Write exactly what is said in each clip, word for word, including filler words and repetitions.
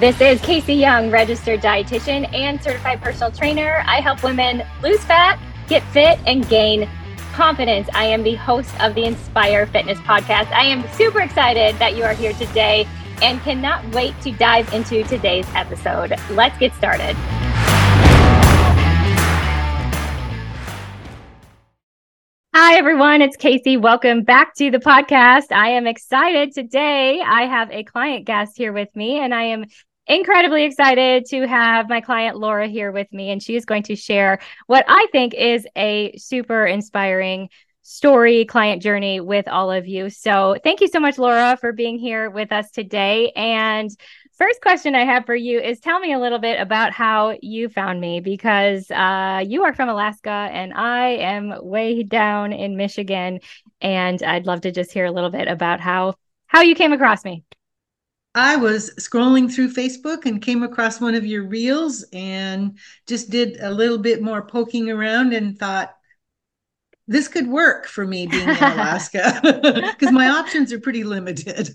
This is Casey Young, registered dietitian and certified personal trainer. I help women lose fat, get fit, and gain confidence. I am the host of the Inspire Fitness podcast. I am super excited that you are here today and cannot wait to dive into today's episode. Let's get started. Hi, everyone. It's Casey. Welcome back to the podcast. I am excited today. I have a client guest here with me, and I am incredibly excited to have my client Laura here with me, and she is going to share what I think is a super inspiring story, client journey with all of you. So thank you so much, Laura, for being here with us today. And first question I have for you is, tell me a little bit about how you found me, because uh, you are from Alaska and I am way down in Michigan, and I'd love to just hear a little bit about how, how you came across me. I was scrolling through Facebook and came across one of your reels and just did a little bit more poking around and thought, this could work for me being in Alaska, because my options are pretty limited.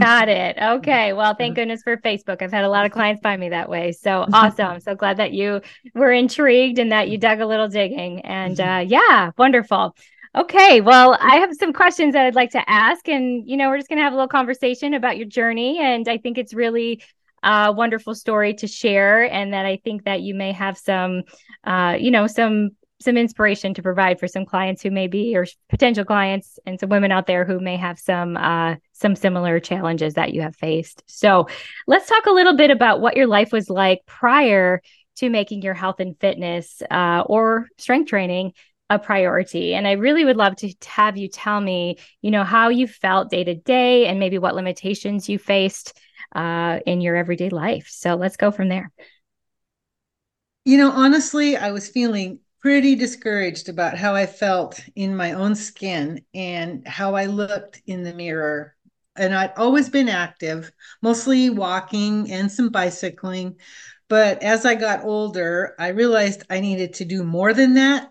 Got it. Okay. Well, thank goodness for Facebook. I've had a lot of clients find me that way. So awesome. So glad that you were intrigued and that you dug a little digging. And uh, yeah, wonderful. Okay. Well, I have some questions that I'd like to ask. And, you know, we're just going to have a little conversation about your journey. And I think it's really a wonderful story to share. And that I think that you may have some, uh, you know, some some inspiration to provide for some clients who may be, or potential clients, and some women out there who may have some, uh, some similar challenges that you have faced. So let's talk a little bit about what your life was like prior to making your health and fitness, uh, or strength training a priority. And I really would love to have you tell me, you know, how you felt day to day and maybe what limitations you faced, uh, in your everyday life. So let's go from there. You know, honestly, I was feeling pretty discouraged about how I felt in my own skin and how I looked in the mirror. And I'd always been active, mostly walking and some bicycling. But as I got older, I realized I needed to do more than that.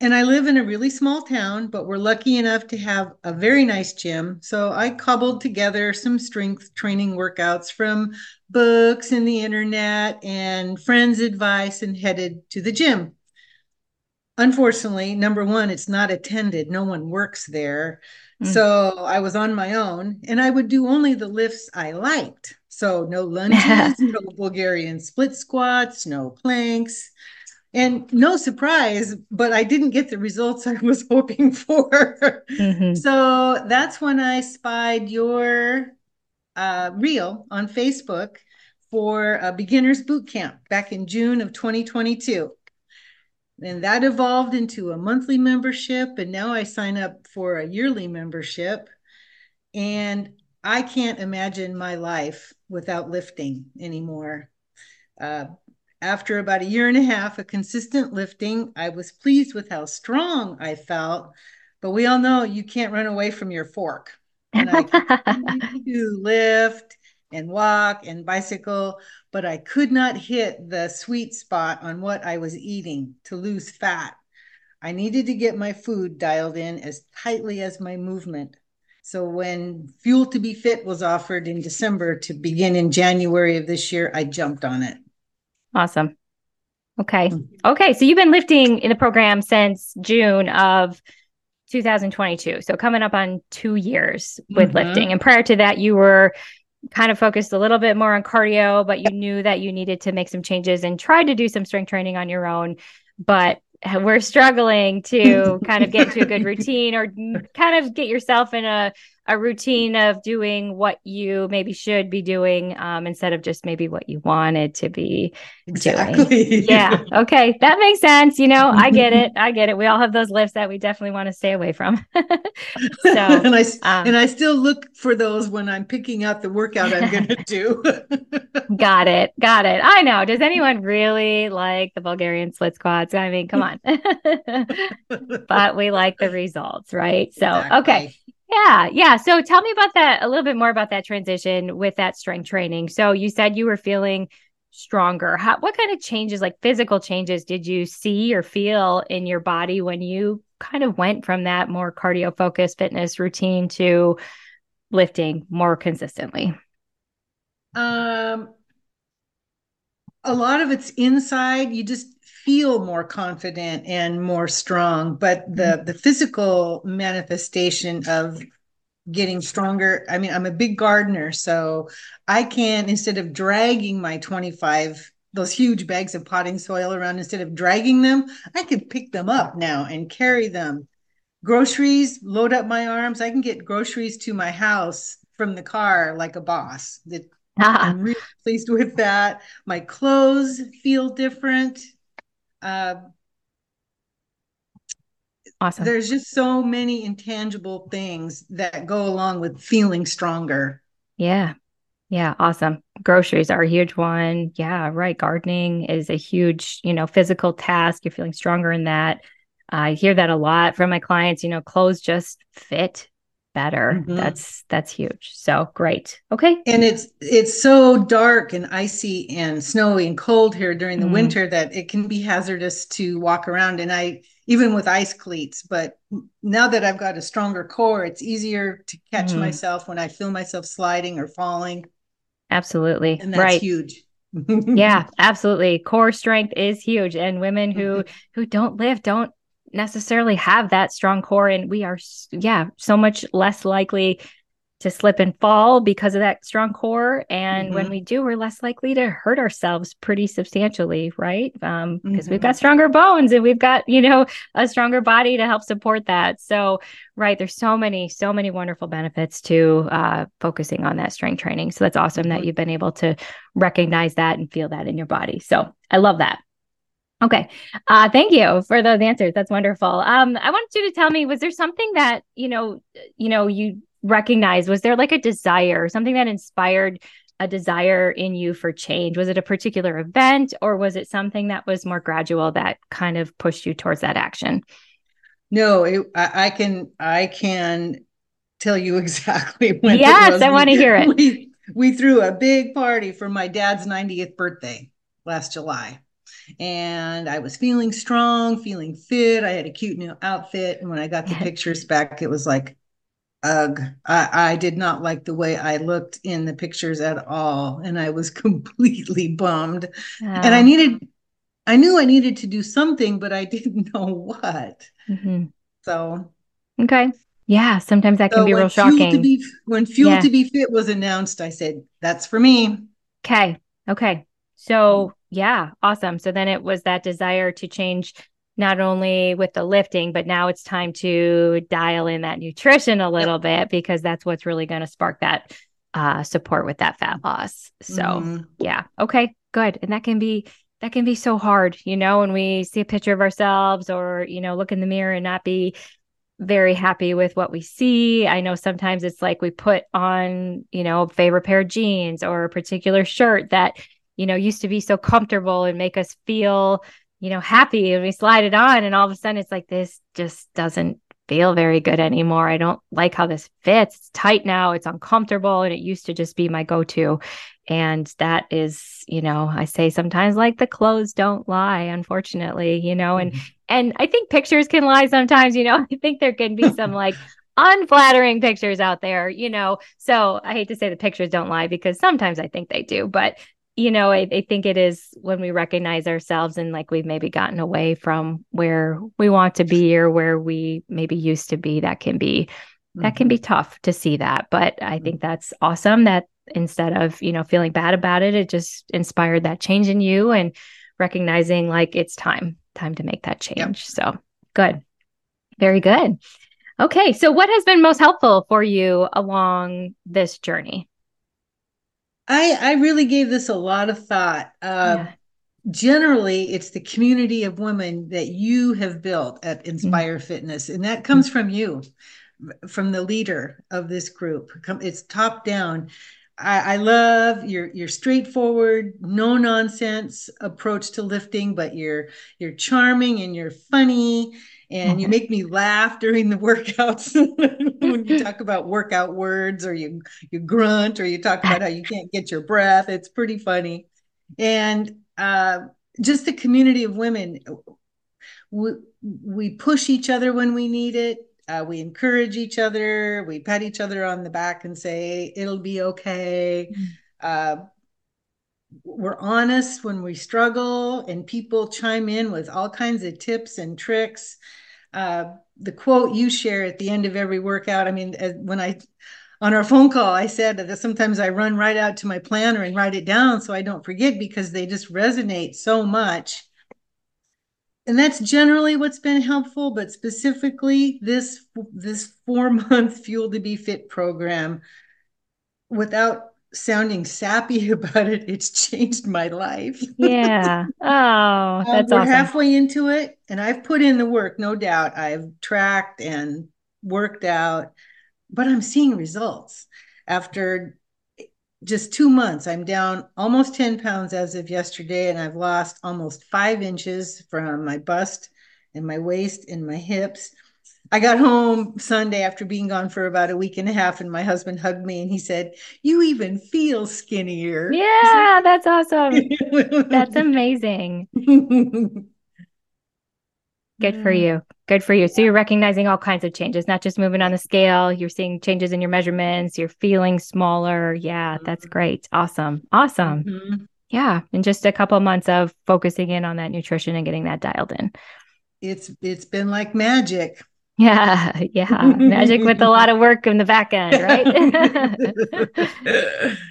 And I live in a really small town, but we're lucky enough to have a very nice gym. So I cobbled together some strength training workouts from books and the internet and friends' advice and headed to the gym. Unfortunately, number one, it's not attended. No one works there. Mm. So I was on my own, and I would do only the lifts I liked. So no lunges, no Bulgarian split squats, no planks, and no surprise, but I didn't get the results I was hoping for. Mm-hmm. So that's when I spied your uh, reel on Facebook for a beginner's boot camp back in June of twenty twenty-two. And that evolved into a monthly membership. And now I sign up for a yearly membership. And I can't imagine my life without lifting anymore. Uh, after about a year and a half of consistent lifting, I was pleased with how strong I felt. But we all know you can't run away from your fork. And I continued to lift and walk and bicycle, but I could not hit the sweet spot on what I was eating to lose fat. I needed to get my food dialed in as tightly as my movement. So when Fuel to Be Fit was offered in December to begin in January of this year, I jumped on it. Awesome. Okay. Okay. So you've been lifting in the program since June of two thousand twenty-two. So coming up on two years with mm-hmm. lifting. And prior to that, you were kind of focused a little bit more on cardio, but you knew that you needed to make some changes and tried to do some strength training on your own, but we're struggling to kind of get into a good routine or kind of get yourself in a, a routine of doing what you maybe should be doing um, instead of just maybe what you wanted to be exactly. doing. Yeah. Okay. That makes sense. You know, I get it. I get it. We all have those lifts that we definitely want to stay away from. so, and, I, um, and I still look for those when I'm picking out the workout I'm going to do. Got it. Got it. I know. Does anyone really like the Bulgarian split squats? I mean, come on. But we like the results, right? So, exactly. Okay. Yeah. Yeah. So tell me about that, a little bit more about that transition with that strength training. So you said you were feeling stronger. How, what kind of changes, like physical changes, did you see or feel in your body when you kind of went from that more cardio focused fitness routine to lifting more consistently? Um, a lot of it's inside. You just feel more confident and more strong, but the, the physical manifestation of getting stronger. I mean, I'm a big gardener, so I can, instead of dragging my twenty-five, those huge bags of potting soil around, instead of dragging them, I can pick them up now and carry them. Groceries, load up my arms. I can get groceries to my house from the car like a boss. That ah. I'm really pleased with that. My clothes feel different. Uh, awesome. There's just so many intangible things that go along with feeling stronger. Yeah. Yeah. Awesome. Groceries are a huge one. Yeah. Right. Gardening is a huge, you know, physical task. You're feeling stronger in that. I hear that a lot from my clients, you know, clothes just fit better. Mm-hmm. That's, that's huge. So great. Okay. And it's, it's so dark and icy and snowy and cold here during the mm. winter that it can be hazardous to walk around. And I, even with ice cleats, but now that I've got a stronger core, it's easier to catch mm. myself when I feel myself sliding or falling. Absolutely. And that's right. huge. Yeah, absolutely. Core strength is huge. And women who, who don't lift, don't necessarily have that strong core, and we are yeah so much less likely to slip and fall because of that strong core. And mm-hmm. when we do, we're less likely to hurt ourselves pretty substantially, right? Um because mm-hmm. we've got stronger bones and we've got, you know, a stronger body to help support that. So right, there's so many so many wonderful benefits to uh focusing on that strength training. So that's awesome that you've been able to recognize that and feel that in your body. So I love that. Okay. Uh, thank you for those answers. That's wonderful. Um, I wanted you to tell me, was there something that, you know, you know, you recognized, was there like a desire, something that inspired a desire in you for change? Was it a particular event, or was it something that was more gradual that kind of pushed you towards that action? No, it, I, I can, I can tell you exactly when. Yes, I want to hear it. We, we threw a big party for my dad's ninetieth birthday last July. And I was feeling strong, feeling fit. I had a cute new outfit. And when I got the pictures back, it was like, ugh, I, I did not like the way I looked in the pictures at all. And I was completely bummed. Uh, and I needed, I knew I needed to do something, but I didn't know what. Mm-hmm. So. Okay. Yeah. Sometimes that so can be real shocking. Fuel be, when Fuel yeah. to Be Fit was announced, I said, that's for me. Okay. Okay. So. Yeah. Awesome. So then it was that desire to change, not only with the lifting, but now it's time to dial in that nutrition a little yep. bit, because that's what's really going to spark that uh, support with that fat loss. So mm-hmm. yeah. Okay, good. And that can be, that can be so hard, you know, when we see a picture of ourselves or, you know, look in the mirror and not be very happy with what we see. I know sometimes it's like we put on, you know, a favorite pair of jeans or a particular shirt that, you know, used to be so comfortable and make us feel, you know, happy, and we slide it on and all of a sudden it's like, this just doesn't feel very good anymore. I don't like how this fits. It's tight now. It's uncomfortable. And it used to just be my go-to. And that is, you know, I say sometimes like the clothes don't lie, unfortunately, you know, and, and I think pictures can lie sometimes, you know, I think there can be some like unflattering pictures out there, you know, so I hate to say the pictures don't lie because sometimes I think they do, but you know, I, I think it is when we recognize ourselves and like we've maybe gotten away from where we want to be or where we maybe used to be, that can be, mm-hmm. that can be tough to see that. But I think that's awesome that instead of, you know, feeling bad about it, it just inspired that change in you and recognizing like it's time, time to make that change. Yep. So good. Very good. Okay. So what has been most helpful for you along this journey? I, I really gave this a lot of thought. Uh, yeah. Generally, it's the community of women that you have built at Inspire mm-hmm. Fitness. And that comes from you, from the leader of this group. It's top down. I, I love your your straightforward, no nonsense approach to lifting, but you're you're charming and you're funny and mm-hmm. you make me laugh during the workouts when you talk about workout words or you you grunt or you talk about how you can't get your breath. It's pretty funny. And uh, just the community of women. We, we push each other when we need it. Uh, we encourage each other. We pat each other on the back and say, it'll be okay. uh, we're honest when we struggle, and people chime in with all kinds of tips and tricks. Uh, the quote you share at the end of every workout, I mean, as, when I, on our phone call, I said that sometimes I run right out to my planner and write it down so I don't forget, because they just resonate so much. And that's generally what's been helpful, but specifically this, this four-month Fuel to Be Fit program, without sounding sappy about it, it's changed my life. Yeah. Oh, that's um, we're awesome. Halfway into it, and I've put in the work, no doubt. I've tracked and worked out, but I'm seeing results. After just two months, I'm down almost ten pounds as of yesterday, and I've lost almost five inches from my bust and my waist and my hips. I got home Sunday after being gone for about a week and a half, and my husband hugged me and he said, "You even feel skinnier." Yeah, that's awesome. That's amazing. Good for you. Good for you. So you're recognizing all kinds of changes, not just moving on the scale. You're seeing changes in your measurements. You're feeling smaller. Yeah, that's great. Awesome. Awesome. Mm-hmm. Yeah. And just a couple months of focusing in on that nutrition and getting that dialed in. It's It's been like magic. Yeah. Yeah. Magic with a lot of work in the back end, right?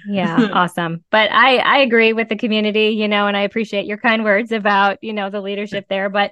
Yeah. Awesome. But I, I agree with the community, you know, and I appreciate your kind words about, you know, the leadership there, but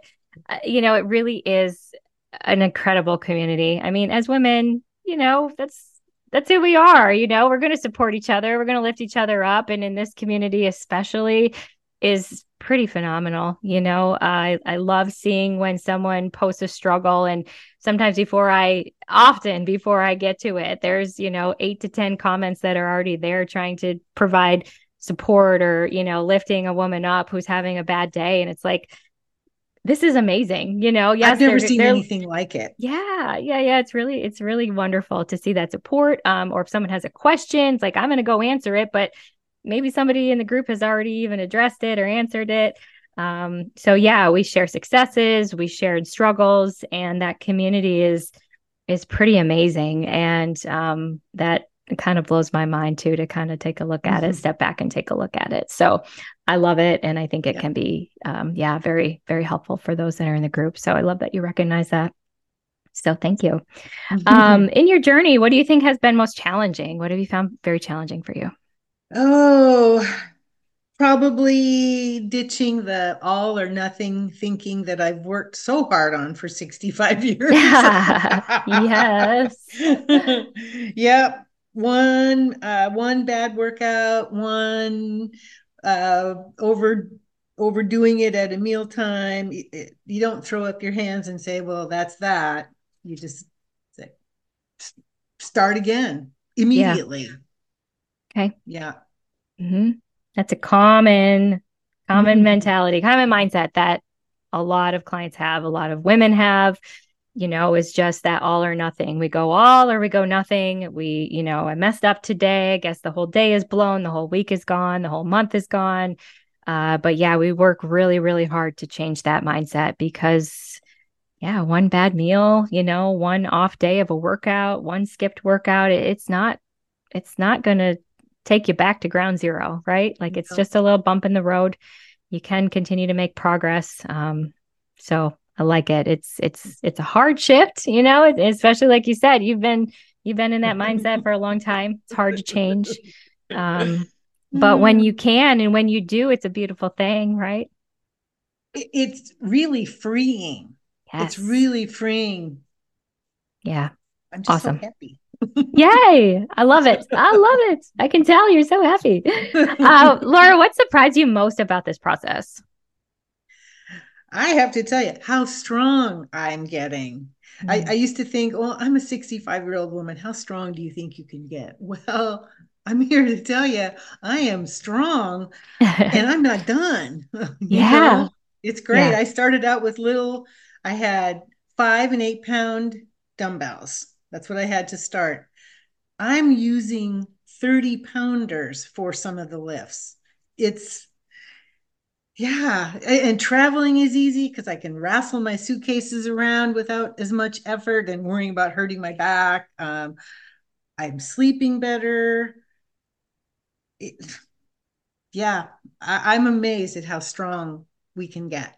uh, you know, it really is an incredible community. I mean, as women, you know, that's, that's who we are, you know, we're going to support each other. We're going to lift each other up. And in this community, especially, is pretty phenomenal. You know, uh, I, I love seeing when someone posts a struggle, and sometimes before I, often before I get to it, there's, you know, eight to ten comments that are already there trying to provide support or, you know, lifting a woman up who's having a bad day. And it's like, this is amazing. You know, yes, I've never seen anything like it. Yeah. Yeah. Yeah. It's really, it's really wonderful to see that support. Um, or if someone has a question, it's like, I'm going to go answer it, but maybe somebody in the group has already even addressed it or answered it. Um, so yeah, we share successes, we shared struggles, and that community is, is pretty amazing. And um, that kind of blows my mind too, to kind of take a look at mm-hmm. it, step back and take a look at it. So I love it. And I think it yeah. can be, um, yeah, very, very helpful for those that are in the group. So I love that you recognize that. So thank you. Mm-hmm. Um, in your journey, what do you think has been most challenging? What have you found very challenging for you? Oh, probably ditching the all or nothing thinking that I've worked so hard on for sixty-five years. Yes. Yep. One, uh, one bad workout, one uh, over overdoing it at a mealtime. It, it, you don't throw up your hands and say, "Well, that's that." You just say, start again immediately. Yeah. Okay. Yeah. Mm-hmm. That's a common, common mm-hmm. mentality, common mindset that a lot of clients have, a lot of women have, you know, is just that all or nothing. We go all or we go nothing. We, you know, I messed up today. I guess the whole day is blown. The whole week is gone. The whole month is gone. Uh, but yeah, we work really, really hard to change that mindset because yeah, one bad meal, you know, one off day of a workout, one skipped workout, it, it's not, it's not going to take you back to ground zero, right? Like it's just a little bump in the road. You can continue to make progress. Um, so I like it. It's, it's, it's a hard shift, you know, especially like you said, you've been, you've been in that mindset for a long time. It's hard to change. Um, but when you can, and when you do, it's a beautiful thing, right? It's really freeing. Yes. It's really freeing. Yeah. I'm just awesome. So happy. Yay. I love it. I love it. I can tell you're so happy. Uh, Laura, what surprised you most about this process? I have to tell you how strong I'm getting. Mm-hmm. I, I used to think, well, I'm a sixty-five-year-old woman. How strong do you think you can get? Well, I'm here to tell you I am strong and I'm not done. Yeah. Know? It's great. Yeah. I started out with little, I had five and eight pound dumbbells. That's what I had to start. I'm using thirty pounders for some of the lifts. It's, yeah. And traveling is easy because I can wrestle my suitcases around without as much effort and worrying about hurting my back. Um, I'm sleeping better. it, yeah, I, I'm amazed at how strong we can get.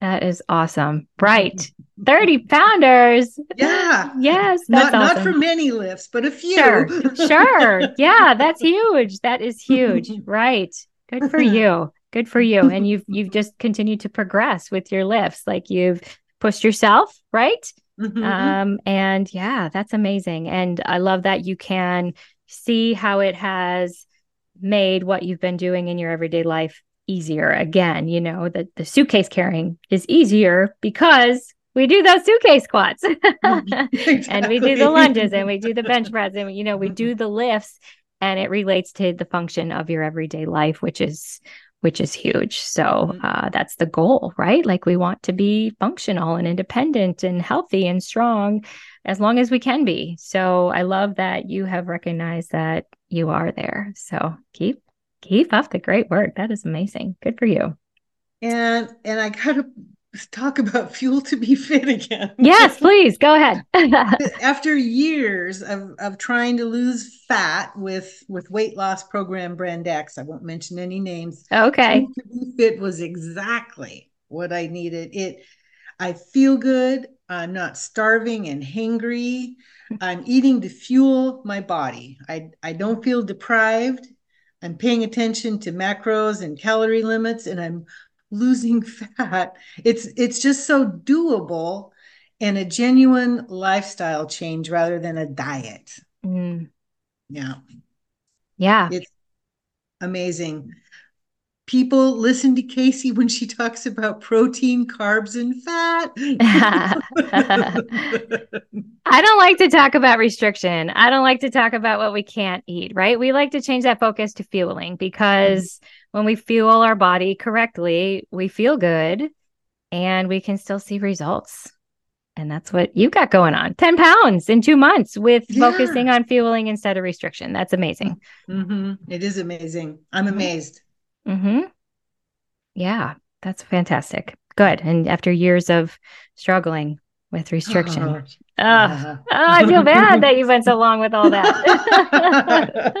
That is awesome. Right. thirty pounders. Yeah. Yes. That's not, awesome. Not for many lifts, but a few. Sure. Sure. Yeah. That's huge. That is huge. Right. Good for you. Good for you. And you've, you've just continued to progress with your lifts. Like you've pushed yourself. Right. Mm-hmm. Um, and yeah, that's amazing. And I love that you can see how it has made what you've been doing in your everyday life easier. Again, you know, the, the suitcase carrying is easier because we do those suitcase squats exactly. And we do the lunges and we do the bench press and, you know, we do the lifts, and it relates to the function of your everyday life, which is, which is huge. So uh, that's the goal, right? Like we want to be functional and independent and healthy and strong as long as we can be. So I love that you have recognized that you are there. So keep Keep up the great work. That is amazing. Good for you. And and I got to talk about Fuel to Be Fit again. Yes, please. Go ahead. After years of, of trying to lose fat with, with weight loss program brand X, I won't mention any names. Okay. Fuel to Be Fit was exactly what I needed. It. I feel good. I'm not starving and hangry. I'm eating to fuel my body. I I don't feel deprived. I'm paying attention to macros and calorie limits, and I'm losing fat. It's it's just so doable, and a genuine lifestyle change rather than a diet. Mm. Yeah. Yeah. It's amazing. People listen to Casey when she talks about protein, carbs, and fat. I don't like to talk about restriction. I don't like to talk about what we can't eat, right? We like to change that focus to fueling, because when we fuel our body correctly, we feel good and we can still see results. And that's what you got going on. ten pounds in two months with yeah. focusing on fueling instead of restriction. That's amazing. Mm-hmm. It is amazing. I'm amazed. Hmm. Yeah, that's fantastic. Good. And after years of struggling with restriction, oh, oh, uh, oh, I feel bad that you went so long with all that.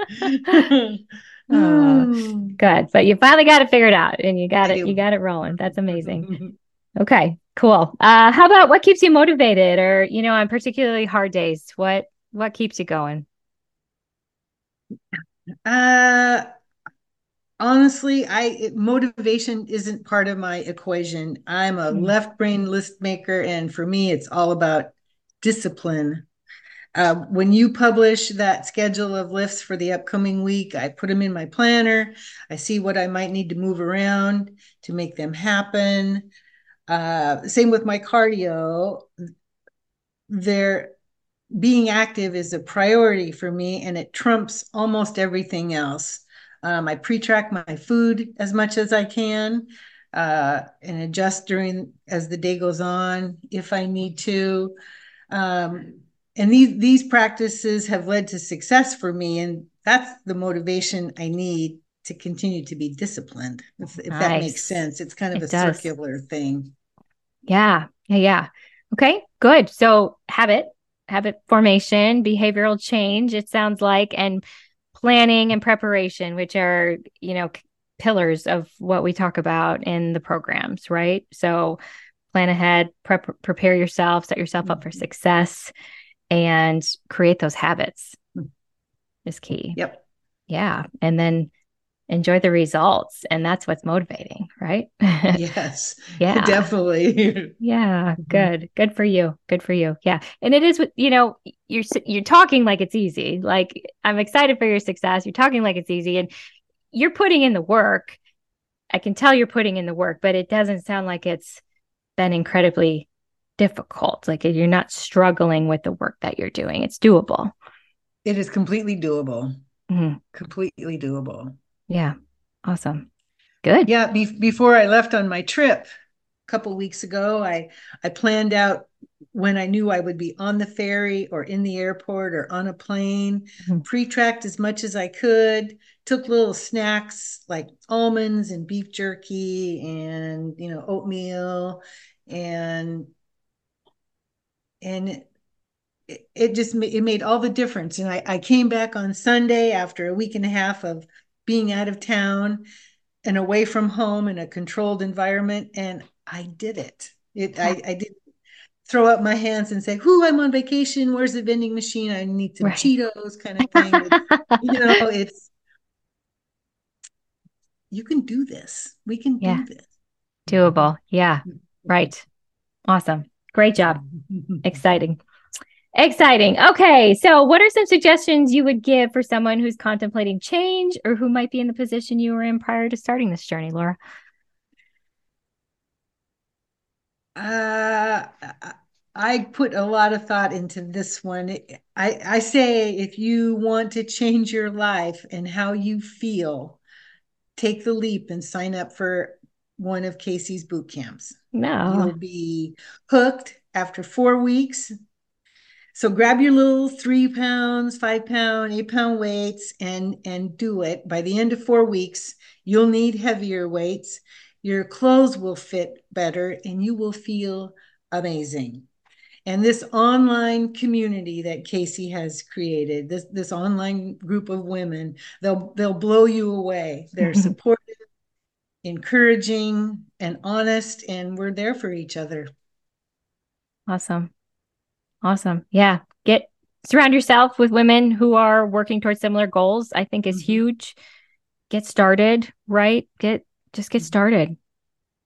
oh, good. But you finally got it figured out, and you got I it. Do. You got it rolling. That's amazing. Okay. Cool. Uh, how about what keeps you motivated, or you know, on particularly hard days, what what keeps you going? Uh. Honestly, I it, motivation isn't part of my equation. I'm a mm-hmm. left brain list maker, and for me, it's all about discipline. Uh, when you publish that schedule of lifts for the upcoming week, I put them in my planner. I see what I might need to move around to make them happen. Uh, same with my cardio. There, being active is a priority for me, and it trumps almost everything else. Um, I pre-track my food as much as I can uh, and adjust during as the day goes on if I need to. Um, and these these practices have led to success for me, and that's the motivation I need to continue to be disciplined. If, if nice. That makes sense, it's kind of it a does. circular thing. Yeah, yeah, yeah. Okay, good. So habit, habit formation, behavioral change. It sounds like and. Planning and preparation, which are, you know, pillars of what we talk about in the programs, right? So plan ahead, prep, prepare yourself, set yourself up for success, and create those habits is key. Yep. Yeah. And then enjoy the results. And that's what's motivating, right? Yes. Yeah. Definitely. Yeah. Good. Good for you. Good for you. Yeah. And it is, you know, you're you're talking like it's easy. Like I'm excited for your success. You're talking like it's easy, and you're putting in the work. I can tell you're putting in the work, but it doesn't sound like it's been incredibly difficult. Like you're not struggling with the work that you're doing. It's doable. It is completely doable. Mm-hmm. Completely doable. Yeah. Awesome. Good. Yeah. Be- before I left on my trip a couple of weeks ago, I, I planned out when I knew I would be on the ferry or in the airport or on a plane, mm-hmm. pre-tracked as much as I could, took little snacks like almonds and beef jerky and, you know, oatmeal and, and it, it just, it made all the difference. And I, I came back on Sunday after a week and a half of being out of town and away from home in a controlled environment. And I did it. It I, I didn't throw up my hands and say, whoo, I'm on vacation. Where's the vending machine? I need some right. Cheetos kind of thing. It's, you know, it's, you can do this. We can yeah. do this. Doable. Yeah. Right. Awesome. Great job. Exciting. Exciting. Okay. So what are some suggestions you would give for someone who's contemplating change or who might be in the position you were in prior to starting this journey, Laura? Uh, I put a lot of thought into this one. I, I say, if you want to change your life and how you feel, take the leap and sign up for one of Casey's boot camps. No. You'll be hooked after four weeks. So grab your little three pounds, five pound, eight pound weights and, and do it. By the end of four weeks, you'll need heavier weights. Your clothes will fit better and you will feel amazing. And this online community that Casey has created, this, this online group of women, they'll, they'll blow you away. They're supportive, encouraging, and honest, and we're there for each other. Awesome. Awesome. Yeah. Get surround yourself with women who are working towards similar goals, I think is huge. Get started, right? Get, just get started.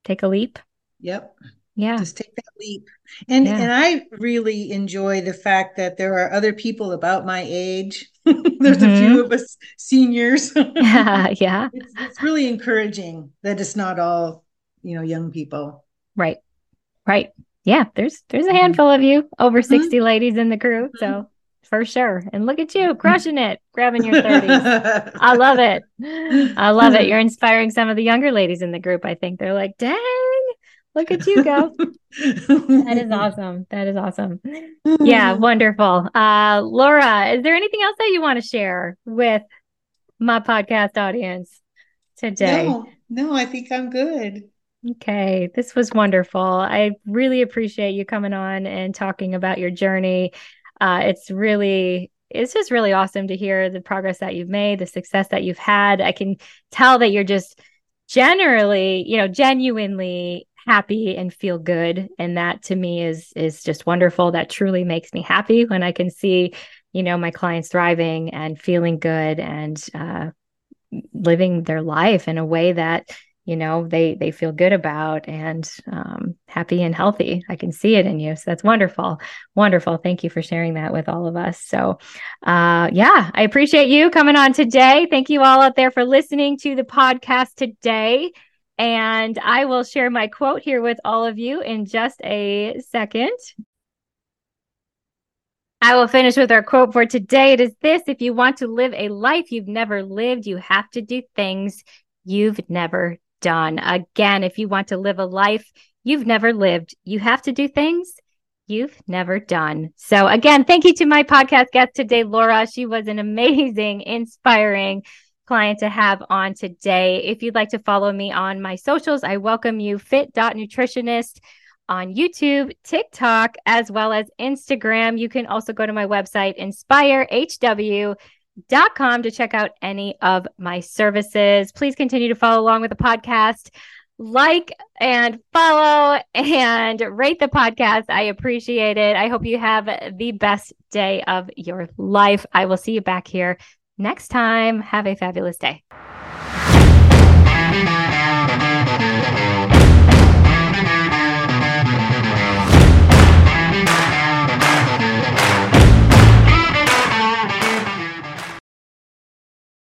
Take a leap. Yep. Yeah. Just take that leap. And, yeah. and I really enjoy the fact that there are other people about my age. There's mm-hmm. a few of us seniors. yeah. yeah. It's, it's really encouraging that it's not all, you know, young people. Right. Right. Yeah, there's there's a handful of you, over sixty mm-hmm. ladies in the crew, so for sure. And look at you, crushing it, grabbing your thirties. I love it. I love it. You're inspiring some of the younger ladies in the group, I think. They're like, dang, look at you go. That is awesome. That is awesome. Yeah, wonderful. Uh, Laura, is there anything else that you want to share with my podcast audience today? No, no, I think I'm good. Okay. This was wonderful. I really appreciate you coming on and talking about your journey. Uh, it's really, it's just really awesome to hear the progress that you've made, the success that you've had. I can tell that you're just generally, you know, genuinely happy and feel good. And that to me is, is just wonderful. That truly makes me happy when I can see, you know, my clients thriving and feeling good and uh, living their life in a way that you know, they, they feel good about and um, happy and healthy. I can see it in you. So that's wonderful. Wonderful. Thank you for sharing that with all of us. So uh, yeah, I appreciate you coming on today. Thank you all out there for listening to the podcast today. And I will share my quote here with all of you in just a second. I will finish with our quote for today. It is this: if you want to live a life you've never lived, you have to do things you've never done. Again, if you want to live a life you've never lived, you have to do things you've never done. So again, thank you to my podcast guest today, Laura. She was an amazing, inspiring client to have on today. If you'd like to follow me on my socials, I welcome you, fit dot nutritionist on YouTube, TikTok, as well as Instagram. You can also go to my website, inspire h w dot com, to check out any of my services. Please continue to follow along with the podcast, like and follow and rate the podcast. I appreciate it. I hope you have the best day of your life. I will see you back here next time. Have a fabulous day.